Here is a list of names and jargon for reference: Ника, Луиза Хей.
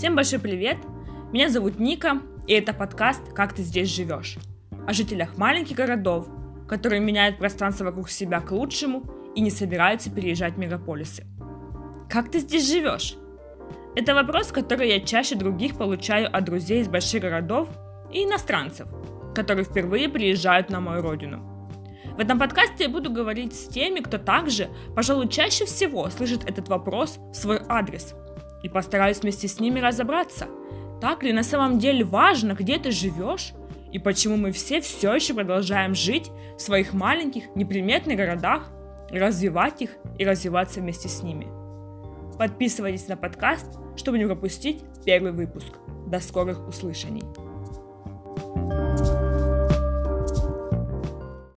Всем большой привет, меня зовут Ника, и это подкаст «Как ты здесь живешь?» о жителях маленьких городов, которые меняют пространство вокруг себя к лучшему и не собираются переезжать в мегаполисы. Как ты здесь живешь? Это вопрос, который я чаще других получаю от друзей из больших городов и иностранцев, которые впервые приезжают на мою родину. В этом подкасте я буду говорить с теми, кто также, пожалуй, чаще всего слышит этот вопрос в свой адрес. И постараюсь вместе с ними разобраться, так ли на самом деле важно, где ты живешь, и почему мы все еще продолжаем жить в своих маленьких, неприметных городах, развивать их и развиваться вместе с ними. Подписывайтесь на подкаст, чтобы не пропустить первый выпуск. До скорых услышаний!